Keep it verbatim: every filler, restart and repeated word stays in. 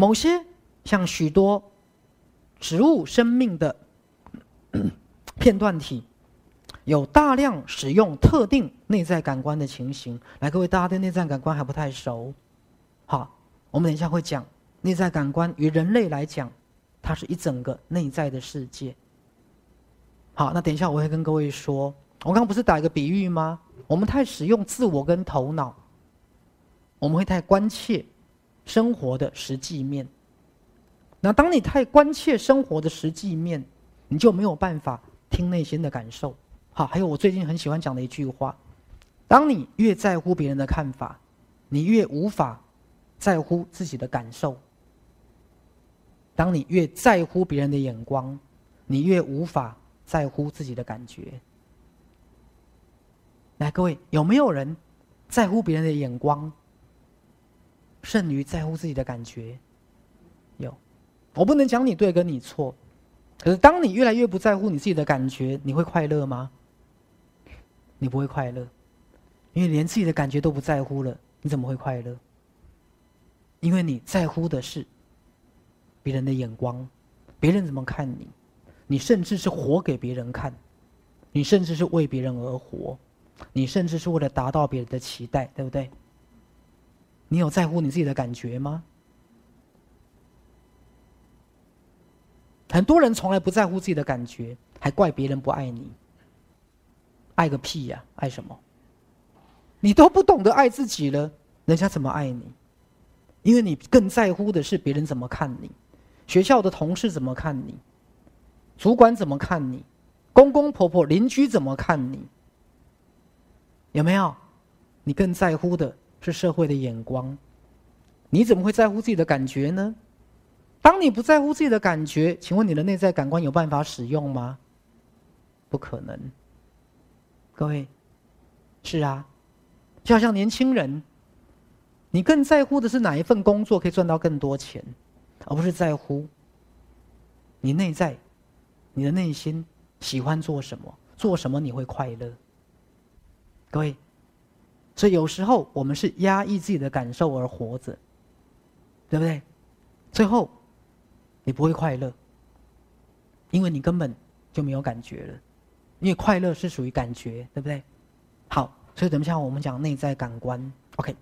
某些像许多植物生命的片段体，有大量使用特定内在感官的情形。来，各位，大家对内在感官还不太熟，好，我们等一下会讲内在感官与人类来讲，它是一整个内在的世界。好，那等一下我会跟各位说，我刚刚不是打一个比喻吗？我们太使用自我跟头脑，我们会太关切生活的实际面。那当你太关切生活的实际面，你就没有办法听内心的感受。好，还有我最近很喜欢讲的一句话：当你越在乎别人的看法，你越无法在乎自己的感受；当你越在乎别人的眼光，你越无法在乎自己的感觉。来，各位，有没有人在乎别人的眼光胜于在乎自己的感觉？有，我不能讲你对跟你错，可是当你越来越不在乎你自己的感觉，你会快乐吗？你不会快乐，因为连自己的感觉都不在乎了，你怎么会快乐？因为你在乎的是别人的眼光，别人怎么看你，你甚至是活给别人看，你甚至是为别人而活，你甚至是为了达到别人的期待，对不对？你有在乎你自己的感觉吗？很多人从来不在乎自己的感觉，还怪别人不爱你。爱个屁呀！爱什么？你都不懂得爱自己了，人家怎么爱你？因为你更在乎的是别人怎么看你，学校的同事怎么看你，主管怎么看你，公公婆婆邻居怎么看你，有没有？你更在乎的是社会的眼光，你怎么会在乎自己的感觉呢？当你不在乎自己的感觉，请问你的内在感官有办法使用吗？不可能。各位，是啊，就好像年轻人，你更在乎的是哪一份工作可以赚到更多钱，而不是在乎你内在、你的内心喜欢做什么，做什么你会快乐。各位，所以有时候我们是压抑自己的感受而活着，对不对？最后你不会快乐，因为你根本就没有感觉了，因为快乐是属于感觉，对不对？好，所以等一下我们讲内在感官 OK。